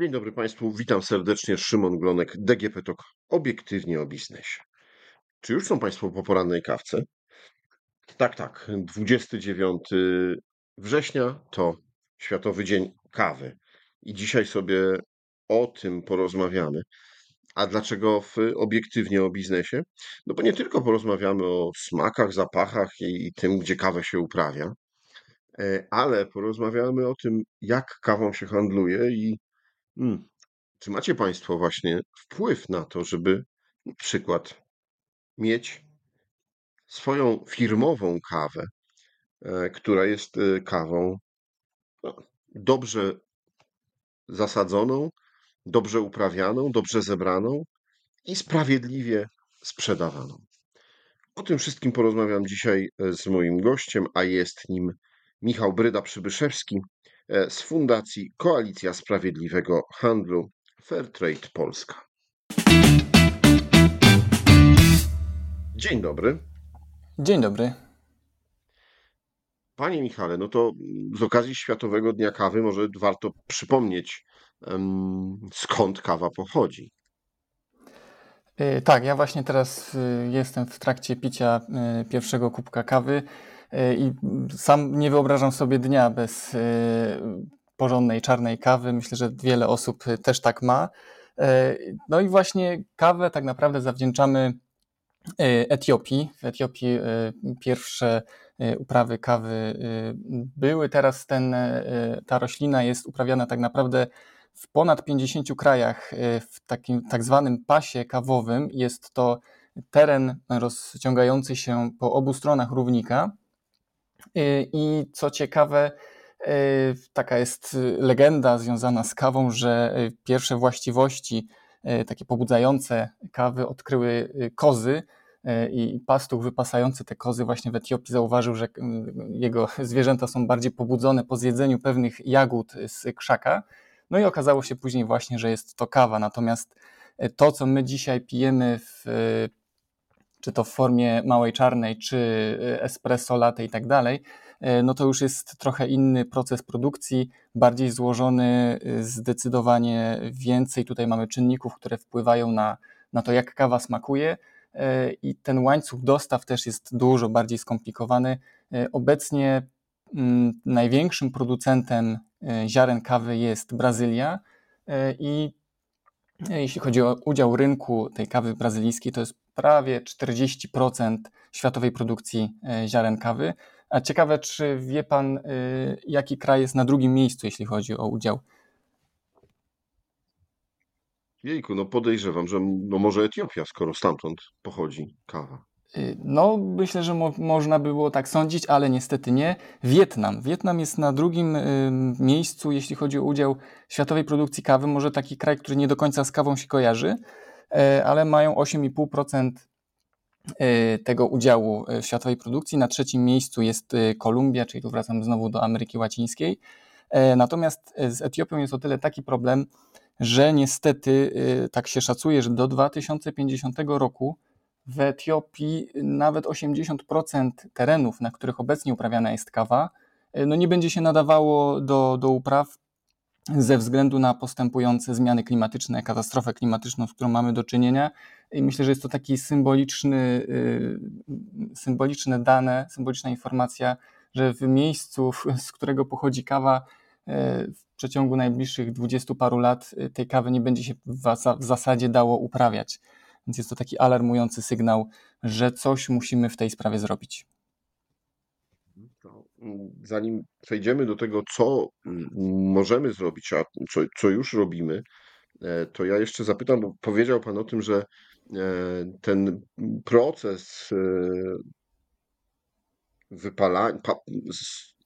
Dzień dobry Państwu, witam serdecznie, Szymon Glonek, DGPtalk, obiektywnie o biznesie. Czy już są Państwo po porannej kawce? Tak, 29 września to Światowy Dzień Kawy i dzisiaj sobie o tym porozmawiamy. A dlaczego obiektywnie o biznesie? No bo nie tylko porozmawiamy o smakach, zapachach i tym, gdzie kawę się uprawia, ale porozmawiamy o tym, jak kawą się handluje i czy macie Państwo właśnie wpływ na to, żeby na przykład mieć swoją firmową kawę, która jest kawą dobrze zasadzoną, dobrze uprawianą, dobrze zebraną i sprawiedliwie sprzedawaną. O tym wszystkim porozmawiam dzisiaj z moim gościem, a jest nim Michał Bryda-Przybyszewski z Fundacji Koalicja Sprawiedliwego Handlu Fairtrade Polska. Dzień dobry. Dzień dobry. Panie Michale, no to z okazji Światowego Dnia Kawy może warto przypomnieć, skąd kawa pochodzi. Tak, ja właśnie teraz jestem w trakcie picia pierwszego kubka kawy i sam nie wyobrażam sobie dnia bez porządnej czarnej kawy. Myślę, że wiele osób też tak ma. No i właśnie kawę tak naprawdę zawdzięczamy Etiopii. W Etiopii pierwsze uprawy kawy były. Teraz ta roślina jest uprawiana tak naprawdę w ponad 50 krajach w takim tak zwanym pasie kawowym. Jest to teren rozciągający się po obu stronach równika. I co ciekawe, taka jest legenda związana z kawą, że pierwsze właściwości takie pobudzające kawy odkryły kozy i pastuch wypasający te kozy właśnie w Etiopii zauważył, że jego zwierzęta są bardziej pobudzone po zjedzeniu pewnych jagód z krzaka. No i okazało się później właśnie, że jest to kawa. Natomiast to, co my dzisiaj pijemy czy to w formie małej czarnej, czy espresso, latte i tak dalej, no to już jest trochę inny proces produkcji, bardziej złożony, zdecydowanie więcej. Tutaj mamy czynników, które wpływają na to, jak kawa smakuje i ten łańcuch dostaw też jest dużo bardziej skomplikowany. Obecnie największym producentem ziaren kawy jest Brazylia i jeśli chodzi o udział rynku tej kawy brazylijskiej, to jest prawie 40% światowej produkcji ziaren kawy. A ciekawe, czy wie pan, jaki kraj jest na drugim miejscu, jeśli chodzi o udział? Jejku, no podejrzewam, że może Etiopia, skoro stamtąd pochodzi kawa. No myślę, że można by było tak sądzić, ale niestety nie. Wietnam jest na drugim miejscu, jeśli chodzi o udział światowej produkcji kawy. Może taki kraj, który nie do końca z kawą się kojarzy, ale mają 8,5% tego udziału w światowej produkcji. Na trzecim miejscu jest Kolumbia, czyli tu wracam znowu do Ameryki Łacińskiej. Natomiast z Etiopią jest o tyle taki problem, że niestety tak się szacuje, że do 2050 roku w Etiopii nawet 80% terenów, na których obecnie uprawiana jest kawa, no nie będzie się nadawało do upraw ze względu na postępujące zmiany klimatyczne, katastrofę klimatyczną, z którą mamy do czynienia. I myślę, że jest to taki symboliczne dane, symboliczna informacja, że w miejscu, z którego pochodzi kawa, w przeciągu najbliższych 20 paru lat tej kawy nie będzie się w zasadzie dało uprawiać. Więc jest to taki alarmujący sygnał, że coś musimy w tej sprawie zrobić. Zanim przejdziemy do tego, co możemy zrobić, a co już robimy, to ja jeszcze zapytam, bo powiedział Pan o tym, że ten proces wypalania,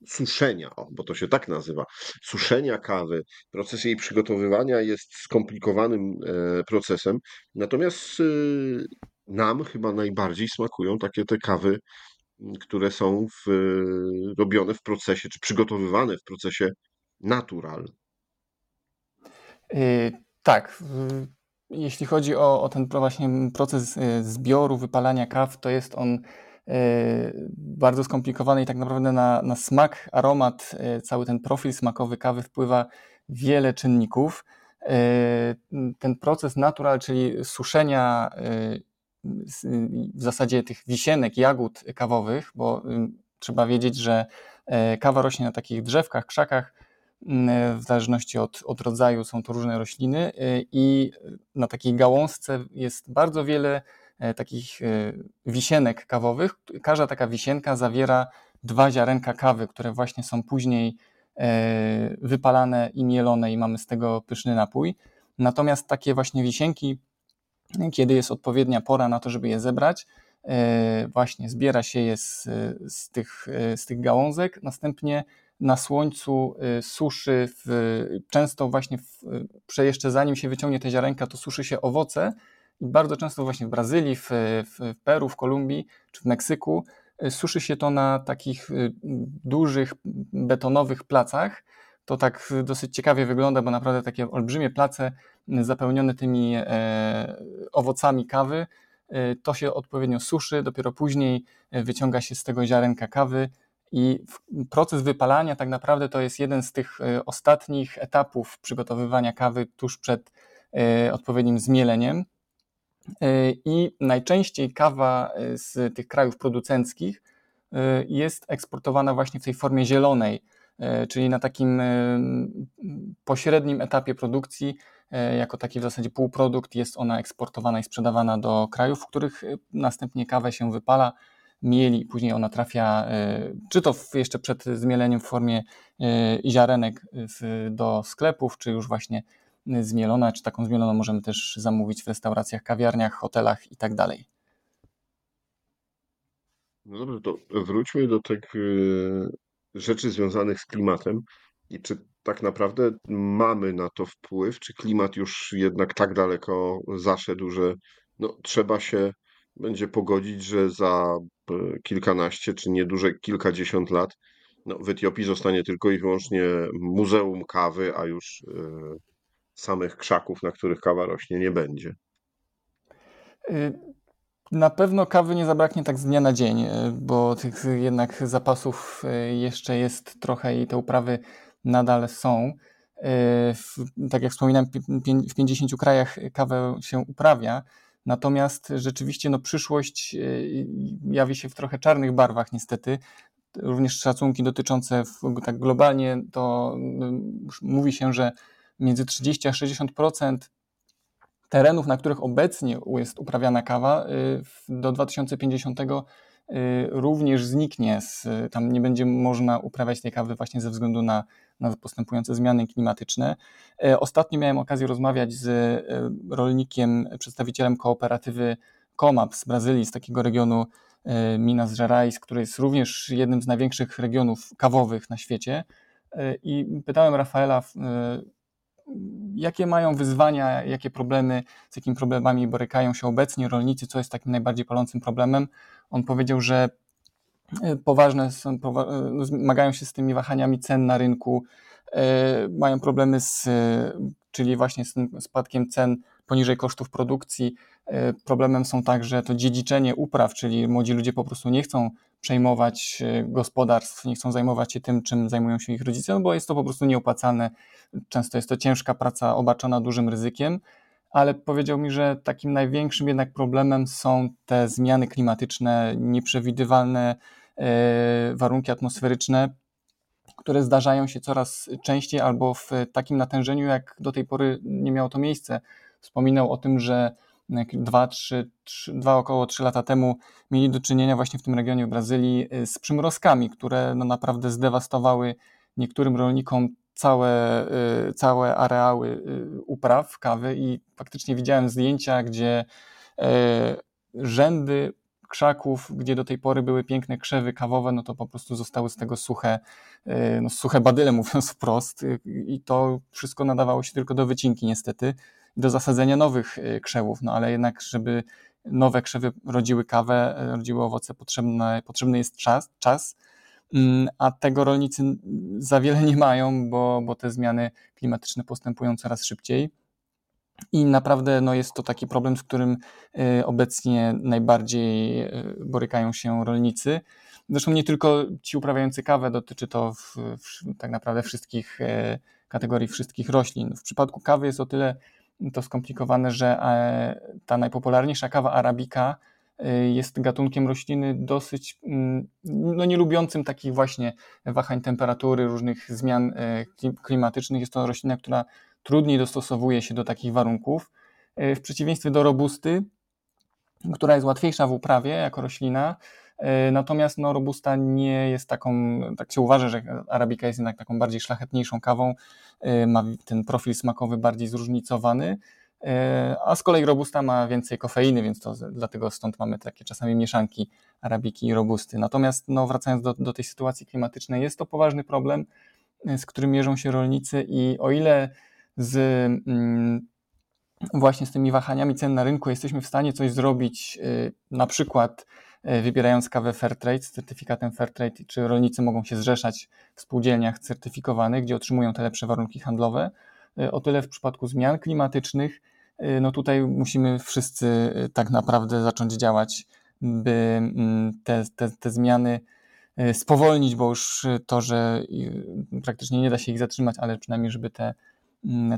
suszenia, bo to się tak nazywa, suszenia kawy, proces jej przygotowywania jest skomplikowanym procesem, natomiast nam chyba najbardziej smakują takie te kawy, które są robione w procesie, czy przygotowywane w procesie natural. Tak, jeśli chodzi o ten właśnie proces zbioru, wypalania kaw, to jest on bardzo skomplikowany i tak naprawdę na smak, aromat, cały ten profil smakowy kawy wpływa wiele czynników. ten proces natural, czyli suszenia w zasadzie tych wisienek, jagód kawowych, bo trzeba wiedzieć, że kawa rośnie na takich drzewkach, krzakach, w zależności od rodzaju są to różne rośliny i na takiej gałązce jest bardzo wiele takich wisienek kawowych. Każda taka wisienka zawiera 2 ziarenka kawy, które właśnie są później wypalane i mielone i mamy z tego pyszny napój. Natomiast takie właśnie wisienki, kiedy jest odpowiednia pora na to, żeby je zebrać, właśnie zbiera się je z tych gałązek, następnie na słońcu suszy, często właśnie jeszcze zanim się wyciągnie te ziarenka, to suszy się owoce i bardzo często właśnie w Brazylii, w Peru, w Kolumbii czy w Meksyku suszy się to na takich dużych betonowych placach. To tak dosyć ciekawie wygląda, bo naprawdę takie olbrzymie place zapełnione tymi owocami kawy, to się odpowiednio suszy, dopiero później wyciąga się z tego ziarenka kawy i proces wypalania tak naprawdę to jest jeden z tych ostatnich etapów przygotowywania kawy tuż przed odpowiednim zmieleniem. I najczęściej kawa z tych krajów producenckich jest eksportowana właśnie w tej formie zielonej, czyli na takim pośrednim etapie produkcji, jako taki w zasadzie półprodukt, jest ona eksportowana i sprzedawana do krajów, w których następnie kawę się wypala, mieli, później ona trafia, czy to jeszcze przed zmieleniem w formie ziarenek do sklepów, czy już właśnie zmielona, czy taką zmieloną możemy też zamówić w restauracjach, kawiarniach, hotelach i tak dalej. No dobrze, to wróćmy do tych rzeczy związanych z klimatem i czy tak naprawdę mamy na to wpływ, czy klimat już jednak tak daleko zaszedł, że no, trzeba się będzie pogodzić, że za kilkanaście, czy nieduże kilkadziesiąt lat no, w Etiopii zostanie tylko i wyłącznie muzeum kawy, a już samych krzaków, na których kawa rośnie, nie będzie. Na pewno kawy nie zabraknie tak z dnia na dzień, bo tych jednak zapasów jeszcze jest trochę i te uprawy nadal są. Tak jak wspominałem, w 50 krajach kawę się uprawia, natomiast rzeczywiście no, przyszłość jawi się w trochę czarnych barwach niestety. Również szacunki dotyczące, tak globalnie to mówi się, że między 30 a 60% terenów, na których obecnie jest uprawiana kawa, do 2050 również zniknie. Tam nie będzie można uprawiać tej kawy właśnie ze względu na postępujące zmiany klimatyczne. Ostatnio miałem okazję rozmawiać z rolnikiem, przedstawicielem kooperatywy Comaps z Brazylii, z takiego regionu Minas Gerais, który jest również jednym z największych regionów kawowych na świecie. I pytałem Rafaela, jakie mają wyzwania, jakie problemy, z jakimi problemami borykają się obecnie rolnicy, co jest takim najbardziej palącym problemem. On powiedział, że zmagają się z tymi wahaniami cen na rynku, mają problemy czyli właśnie z tym spadkiem cen poniżej kosztów produkcji. Problemem są także to dziedziczenie upraw, czyli młodzi ludzie po prostu nie chcą przejmować gospodarstw, nie chcą zajmować się tym, czym zajmują się ich rodzice, no bo jest to po prostu nieopłacalne. Często jest to ciężka praca obarczona dużym ryzykiem, ale powiedział mi, że takim największym jednak problemem są te zmiany klimatyczne, nieprzewidywalne warunki atmosferyczne, które zdarzają się coraz częściej albo w takim natężeniu, jak do tej pory nie miało to miejsce. Wspominał o tym, że około 3 lata temu mieli do czynienia właśnie w tym regionie w Brazylii z przymrozkami, które no naprawdę zdewastowały niektórym rolnikom całe areały upraw kawy i faktycznie widziałem zdjęcia, gdzie rzędy krzaków, gdzie do tej pory były piękne krzewy kawowe, no to po prostu zostały z tego suche badyle, mówiąc wprost, i to wszystko nadawało się tylko do wycinki niestety, do zasadzenia nowych krzewów, no ale jednak, żeby nowe krzewy rodziły kawę, rodziły owoce, potrzebny jest czas, a tego rolnicy za wiele nie mają, bo te zmiany klimatyczne postępują coraz szybciej i naprawdę no, jest to taki problem, z którym obecnie najbardziej borykają się rolnicy. Zresztą nie tylko ci uprawiający kawę, dotyczy to tak naprawdę wszystkich kategorii wszystkich roślin. W przypadku kawy jest o tyle to skomplikowane, że ta najpopularniejsza kawa arabika jest gatunkiem rośliny dosyć nie lubiącym takich właśnie wahań temperatury, różnych zmian klimatycznych. Jest to roślina, która trudniej dostosowuje się do takich warunków. W przeciwieństwie do robusty, która jest łatwiejsza w uprawie jako roślina, natomiast robusta nie jest taką, tak się uważa, że arabika jest jednak taką bardziej szlachetniejszą kawą, ma ten profil smakowy bardziej zróżnicowany, a z kolei robusta ma więcej kofeiny, więc to dlatego stąd mamy takie czasami mieszanki arabiki i robusty. Natomiast wracając do tej sytuacji klimatycznej, jest to poważny problem, z którym mierzą się rolnicy i o ile właśnie z tymi wahaniami cen na rynku jesteśmy w stanie coś zrobić, na przykład wybierając kawę Fairtrade z certyfikatem Fairtrade, czy rolnicy mogą się zrzeszać w spółdzielniach certyfikowanych, gdzie otrzymują te lepsze warunki handlowe, o tyle w przypadku zmian klimatycznych, tutaj musimy wszyscy tak naprawdę zacząć działać, by te zmiany spowolnić, bo już to, że praktycznie nie da się ich zatrzymać, ale przynajmniej żeby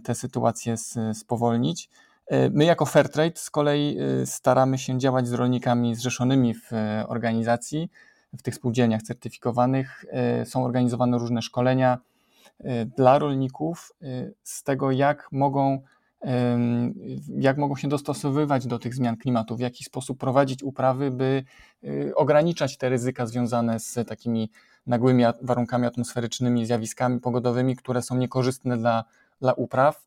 te sytuacje spowolnić. My jako Fairtrade z kolei staramy się działać z rolnikami zrzeszonymi w organizacji, w tych spółdzielniach certyfikowanych. Są organizowane różne szkolenia dla rolników z tego, jak mogą się dostosowywać do tych zmian klimatu, w jaki sposób prowadzić uprawy, by ograniczać te ryzyka związane z takimi nagłymi warunkami atmosferycznymi, zjawiskami pogodowymi, które są niekorzystne dla upraw.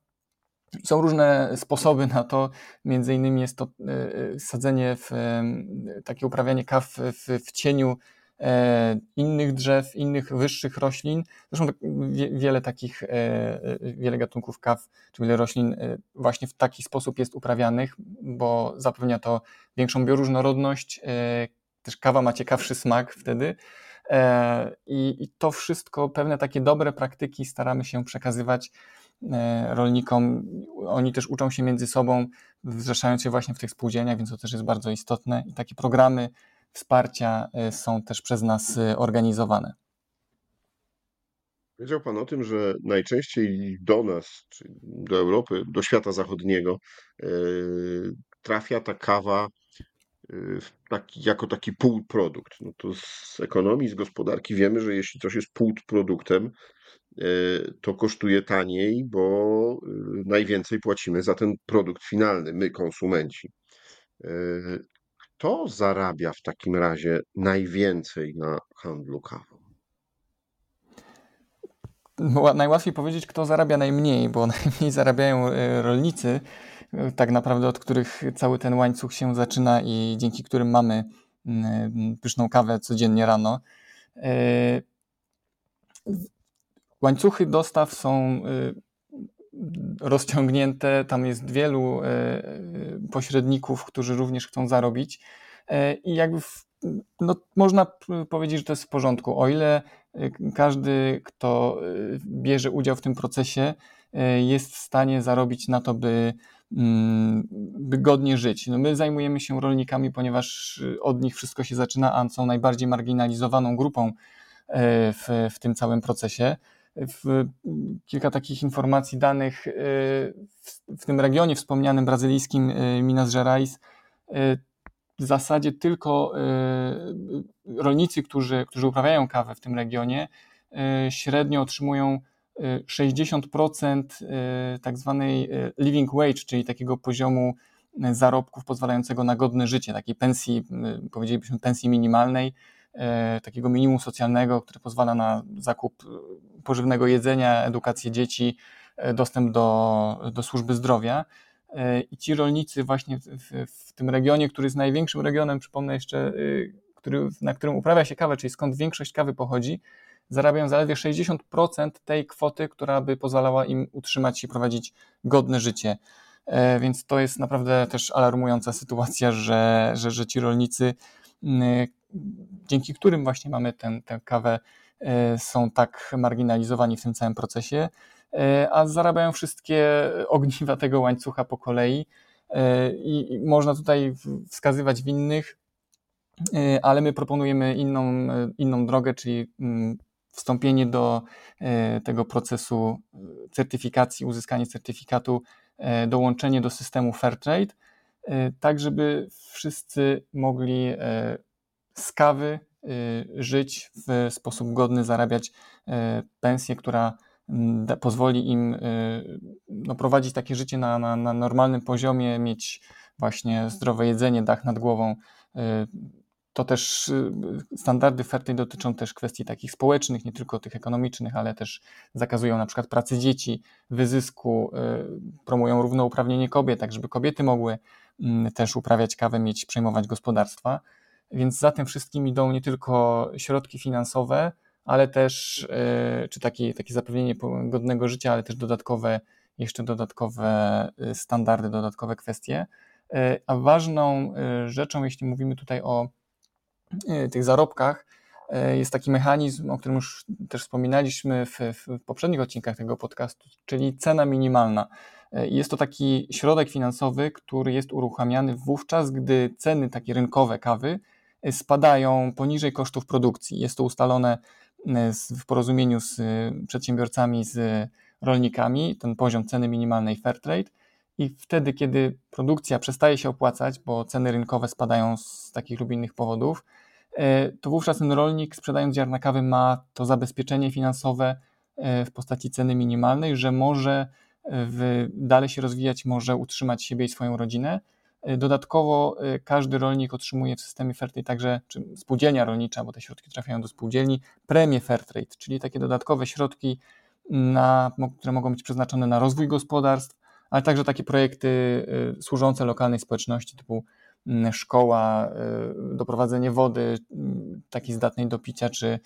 Są różne sposoby na to, między innymi jest to sadzenie, takie uprawianie kaw w cieniu innych drzew, innych wyższych roślin. Zresztą wiele gatunków kaw, czy wiele roślin właśnie w taki sposób jest uprawianych, bo zapewnia to większą bioróżnorodność, też kawa ma ciekawszy smak wtedy. I to wszystko, pewne takie dobre praktyki staramy się przekazywać rolnikom. Oni też uczą się między sobą, zrzeszając się właśnie w tych spółdzielniach, więc to też jest bardzo istotne i takie programy wsparcia są też przez nas organizowane. Powiedział Pan o tym, że najczęściej do nas, czy do Europy, do świata zachodniego trafia ta kawa jako taki półprodukt. To z ekonomii, z gospodarki wiemy, że jeśli coś jest półproduktem, to kosztuje taniej, bo najwięcej płacimy za ten produkt finalny, my konsumenci. Kto zarabia w takim razie najwięcej na handlu kawą? Najłatwiej powiedzieć, kto zarabia najmniej, bo najmniej zarabiają rolnicy, tak naprawdę od których cały ten łańcuch się zaczyna i dzięki którym mamy pyszną kawę codziennie rano. Łańcuchy dostaw są rozciągnięte, tam jest wielu pośredników, którzy również chcą zarobić i można powiedzieć, że to jest w porządku, o ile każdy, kto bierze udział w tym procesie, jest w stanie zarobić na to, by godnie żyć. My zajmujemy się rolnikami, ponieważ od nich wszystko się zaczyna, a są najbardziej marginalizowaną grupą w tym całym procesie. Kilka takich informacji, danych w tym regionie wspomnianym brazylijskim Minas Gerais, w zasadzie tylko rolnicy, którzy uprawiają kawę w tym regionie, średnio otrzymują 60% tak zwanej living wage, czyli takiego poziomu zarobków pozwalającego na godne życie, takiej pensji, powiedzielibyśmy pensji minimalnej, takiego minimum socjalnego, które pozwala na zakup pożywnego jedzenia, edukację dzieci, dostęp do służby zdrowia. I ci rolnicy właśnie w tym regionie, który jest największym regionem, przypomnę jeszcze, na którym uprawia się kawę, czyli skąd większość kawy pochodzi, zarabiają zaledwie 60% tej kwoty, która by pozwalała im utrzymać się i prowadzić godne życie. Więc to jest naprawdę też alarmująca sytuacja, że ci rolnicy, dzięki którym właśnie mamy tę kawę, są tak marginalizowani w tym całym procesie, a zarabiają wszystkie ogniwa tego łańcucha po kolei i można tutaj wskazywać winnych, ale my proponujemy inną drogę, czyli wstąpienie do tego procesu certyfikacji, uzyskanie certyfikatu, dołączenie do systemu Fairtrade, tak żeby wszyscy mogli z kawy żyć w sposób godny, zarabiać pensję, która pozwoli im prowadzić takie życie na normalnym poziomie, mieć właśnie zdrowe jedzenie, dach nad głową. To też standardy Fairtrade dotyczą też kwestii takich społecznych, nie tylko tych ekonomicznych, ale też zakazują na przykład pracy dzieci, wyzysku, promują równouprawnienie kobiet, tak żeby kobiety mogły też uprawiać kawę, przejmować gospodarstwa. Więc za tym wszystkim idą nie tylko środki finansowe, ale też, czy takie zapewnienie godnego życia, ale też dodatkowe standardy, dodatkowe kwestie. A ważną rzeczą, jeśli mówimy tutaj o tych zarobkach, jest taki mechanizm, o którym już też wspominaliśmy w poprzednich odcinkach tego podcastu, czyli cena minimalna. Jest to taki środek finansowy, który jest uruchamiany wówczas, gdy ceny takie rynkowe kawy spadają poniżej kosztów produkcji. Jest to ustalone w porozumieniu z przedsiębiorcami, z rolnikami, ten poziom ceny minimalnej Fairtrade, i wtedy, kiedy produkcja przestaje się opłacać, bo ceny rynkowe spadają z takich lub innych powodów, to wówczas ten rolnik, sprzedając ziarna kawy, ma to zabezpieczenie finansowe w postaci ceny minimalnej, że może dalej się rozwijać, może utrzymać siebie i swoją rodzinę. Dodatkowo każdy rolnik otrzymuje w systemie Fairtrade także, czy spółdzielnia rolnicza, bo te środki trafiają do spółdzielni, premie Fairtrade, czyli takie dodatkowe środki, które mogą być przeznaczone na rozwój gospodarstw, ale także takie projekty służące lokalnej społeczności typu szkoła, doprowadzenie wody takiej zdatnej do picia, czy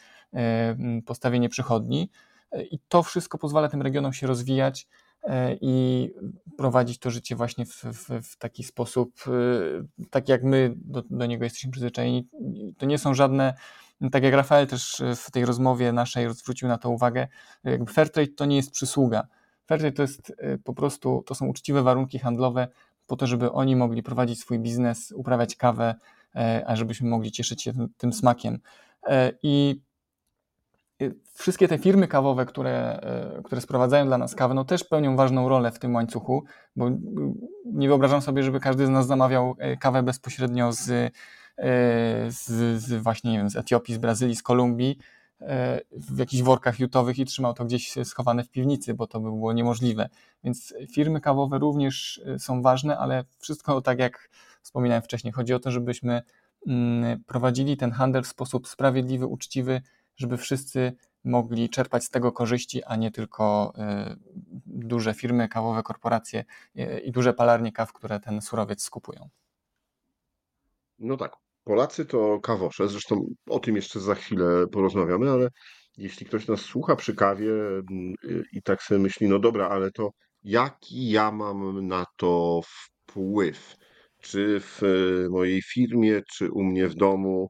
postawienie przychodni. I to wszystko pozwala tym regionom się rozwijać i prowadzić to życie właśnie w taki sposób, tak jak my do niego jesteśmy przyzwyczajeni. To nie są żadne, tak jak Rafael też w tej rozmowie naszej zwrócił na to uwagę, jakby Fairtrade to nie jest przysługa. Fairtrade to jest po prostu, to są uczciwe warunki handlowe po to, żeby oni mogli prowadzić swój biznes, uprawiać kawę, a żebyśmy mogli cieszyć się tym smakiem. I wszystkie te firmy kawowe, które sprowadzają dla nas kawę, też pełnią ważną rolę w tym łańcuchu, bo nie wyobrażam sobie, żeby każdy z nas zamawiał kawę bezpośrednio właśnie, z Etiopii, z Brazylii, z Kolumbii, w jakichś workach jutowych i trzymał to gdzieś schowane w piwnicy, bo to by było niemożliwe. Więc firmy kawowe również są ważne, ale wszystko, tak jak wspominałem wcześniej, chodzi o to, żebyśmy prowadzili ten handel w sposób sprawiedliwy, uczciwy, żeby wszyscy mogli czerpać z tego korzyści, a nie tylko duże firmy kawowe, korporacje i duże palarnie kaw, które ten surowiec skupują. No tak, Polacy to kawosze, zresztą o tym jeszcze za chwilę porozmawiamy, ale jeśli ktoś nas słucha przy kawie i tak sobie myśli, no dobra, ale to jaki ja mam na to wpływ? Czy w mojej firmie, czy u mnie w domu?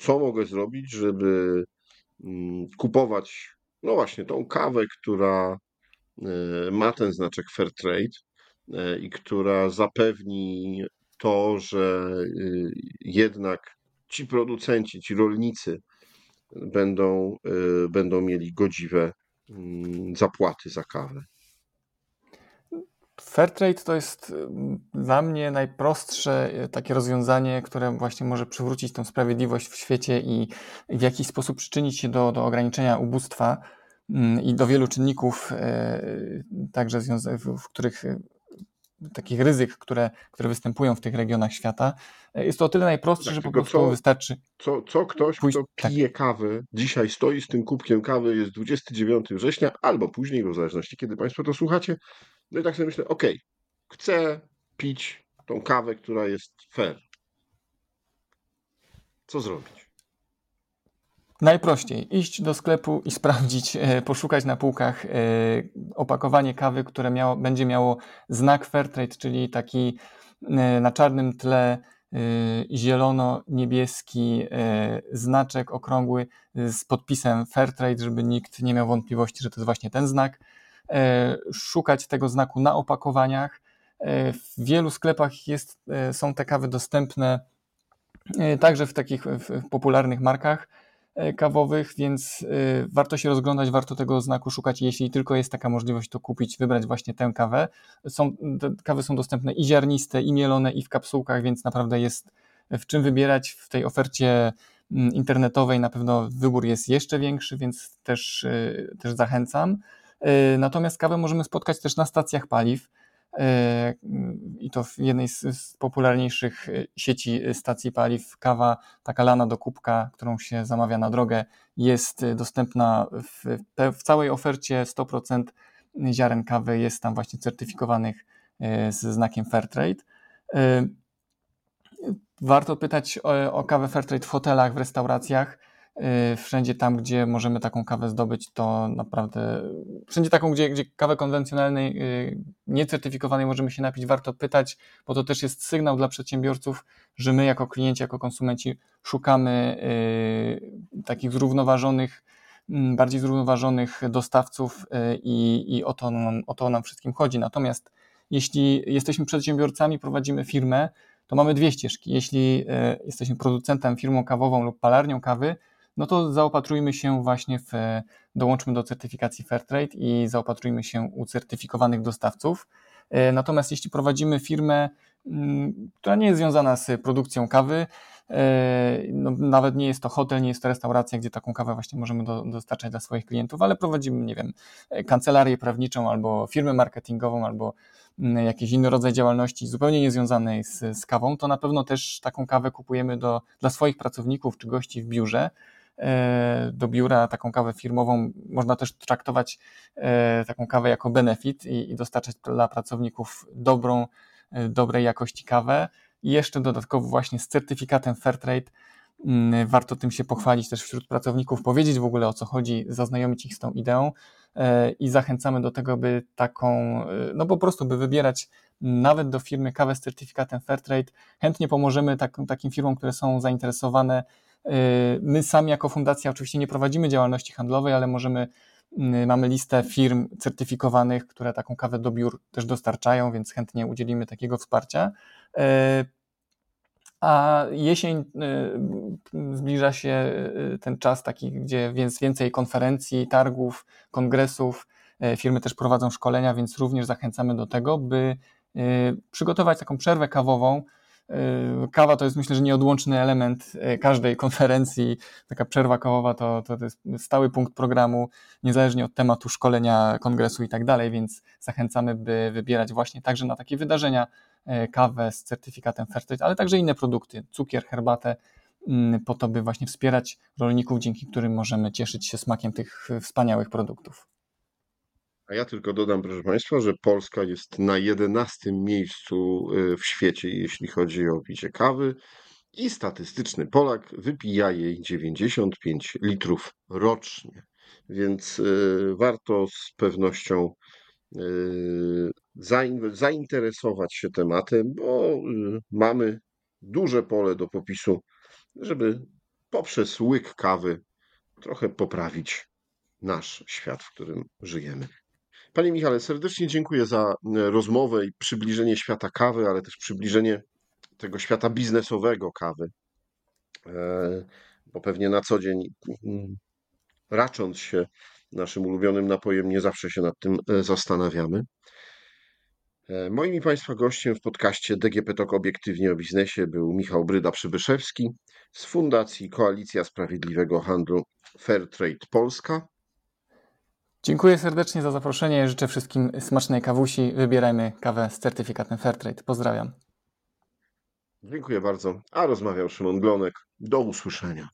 Co mogę zrobić, żeby kupować, no właśnie, tą kawę, która ma ten znaczek Fairtrade i która zapewni to, że jednak ci producenci, ci rolnicy będą mieli godziwe zapłaty za kawę? Fairtrade to jest dla mnie najprostsze takie rozwiązanie, które właśnie może przywrócić tą sprawiedliwość w świecie i w jakiś sposób przyczynić się do ograniczenia ubóstwa i do wielu czynników, także takich ryzyk, które występują w tych regionach świata. Jest to o tyle najprostsze, że po prostu wystarczy... Co ktoś, kto pije kawę, dzisiaj stoi z tym kubkiem kawy, jest 29 września albo później, bo w zależności kiedy Państwo to słuchacie, no i tak sobie myślę, okej, chcę pić tą kawę, która jest fair. Co zrobić? Najprościej iść do sklepu i sprawdzić, poszukać na półkach opakowanie kawy, które będzie miało znak Fairtrade, czyli taki na czarnym tle zielono-niebieski znaczek okrągły z podpisem Fairtrade, żeby nikt nie miał wątpliwości, że to jest właśnie ten znak. Szukać tego znaku na opakowaniach. W wielu sklepach są te kawy dostępne także w takich popularnych markach. kawowych, więc warto się rozglądać, warto tego znaku szukać. Jeśli tylko jest taka możliwość, to kupić, wybrać właśnie tę kawę. Kawy są dostępne i ziarniste, i mielone, i w kapsułkach, więc naprawdę jest w czym wybierać. W tej ofercie internetowej na pewno wybór jest jeszcze większy, więc też zachęcam. Natomiast kawę możemy spotkać też na stacjach paliw i to w jednej z popularniejszych sieci stacji paliw. Kawa taka lana do kubka, którą się zamawia na drogę, jest dostępna w całej ofercie. 100% ziaren kawy jest tam właśnie certyfikowanych ze znakiem Fairtrade. Warto pytać o kawę Fairtrade w hotelach, w restauracjach. Wszędzie tam, gdzie możemy taką kawę zdobyć, to naprawdę wszędzie taką, gdzie kawę konwencjonalnej, niecertyfikowanej możemy się napić, warto pytać, bo to też jest sygnał dla przedsiębiorców, że my jako klienci, jako konsumenci szukamy takich bardziej zrównoważonych dostawców i o to nam wszystkim chodzi. Natomiast jeśli jesteśmy przedsiębiorcami, prowadzimy firmę, to mamy dwie ścieżki. Jeśli jesteśmy producentem, firmą kawową lub palarnią kawy, no to zaopatrujmy się właśnie dołączmy do certyfikacji Fairtrade i zaopatrujmy się u certyfikowanych dostawców. Natomiast jeśli prowadzimy firmę, która nie jest związana z produkcją kawy, no nawet nie jest to hotel, nie jest to restauracja, gdzie taką kawę właśnie możemy dostarczać dla swoich klientów, ale prowadzimy, nie wiem, kancelarię prawniczą albo firmę marketingową albo jakiś inny rodzaj działalności zupełnie niezwiązanej z kawą, to na pewno też taką kawę kupujemy dla swoich pracowników czy gości w biurze. Do biura taką kawę firmową można też traktować taką kawę jako benefit i dostarczać dla pracowników dobrej jakości kawę. I jeszcze dodatkowo właśnie z certyfikatem Fairtrade warto tym się pochwalić też wśród pracowników, powiedzieć w ogóle o co chodzi, zaznajomić ich z tą ideą i zachęcamy do tego, by by wybierać nawet do firmy kawę z certyfikatem Fairtrade. Chętnie pomożemy takim firmom, które są zainteresowane. My sami jako fundacja oczywiście nie prowadzimy działalności handlowej, ale mamy listę firm certyfikowanych, które taką kawę do biur też dostarczają, więc chętnie udzielimy takiego wsparcia. A jesień zbliża się ten czas taki, gdzie jest więcej konferencji, targów, kongresów. Firmy też prowadzą szkolenia, więc również zachęcamy do tego, by przygotować taką przerwę kawową. Kawa to jest, myślę, że nieodłączny element każdej konferencji. Taka przerwa kawowa to jest stały punkt programu, niezależnie od tematu szkolenia, kongresu i tak dalej, więc zachęcamy, by wybierać właśnie także na takie wydarzenia kawę z certyfikatem Fairtrade, ale także inne produkty, cukier, herbatę, po to, by właśnie wspierać rolników, dzięki którym możemy cieszyć się smakiem tych wspaniałych produktów. A ja tylko dodam, proszę Państwa, że Polska jest na 11. miejscu w świecie, jeśli chodzi o picie kawy i statystyczny Polak wypija jej 95 litrów rocznie, więc warto z pewnością zainteresować się tematem, bo mamy duże pole do popisu, żeby poprzez łyk kawy trochę poprawić nasz świat, w którym żyjemy. Panie Michale, serdecznie dziękuję za rozmowę i przybliżenie świata kawy, ale też przybliżenie tego świata biznesowego kawy, bo pewnie na co dzień racząc się naszym ulubionym napojem nie zawsze się nad tym zastanawiamy. Moim i Państwa gościem w podcaście DGPtalk Obiektywnie o biznesie był Michał Bryda-Przybyszewski z Fundacji Koalicja Sprawiedliwego Handlu Fairtrade Polska. Dziękuję serdecznie za zaproszenie. Życzę wszystkim smacznej kawusi. Wybierajmy kawę z certyfikatem Fairtrade. Pozdrawiam. Dziękuję bardzo. A rozmawiał Szymon Glonek. Do usłyszenia.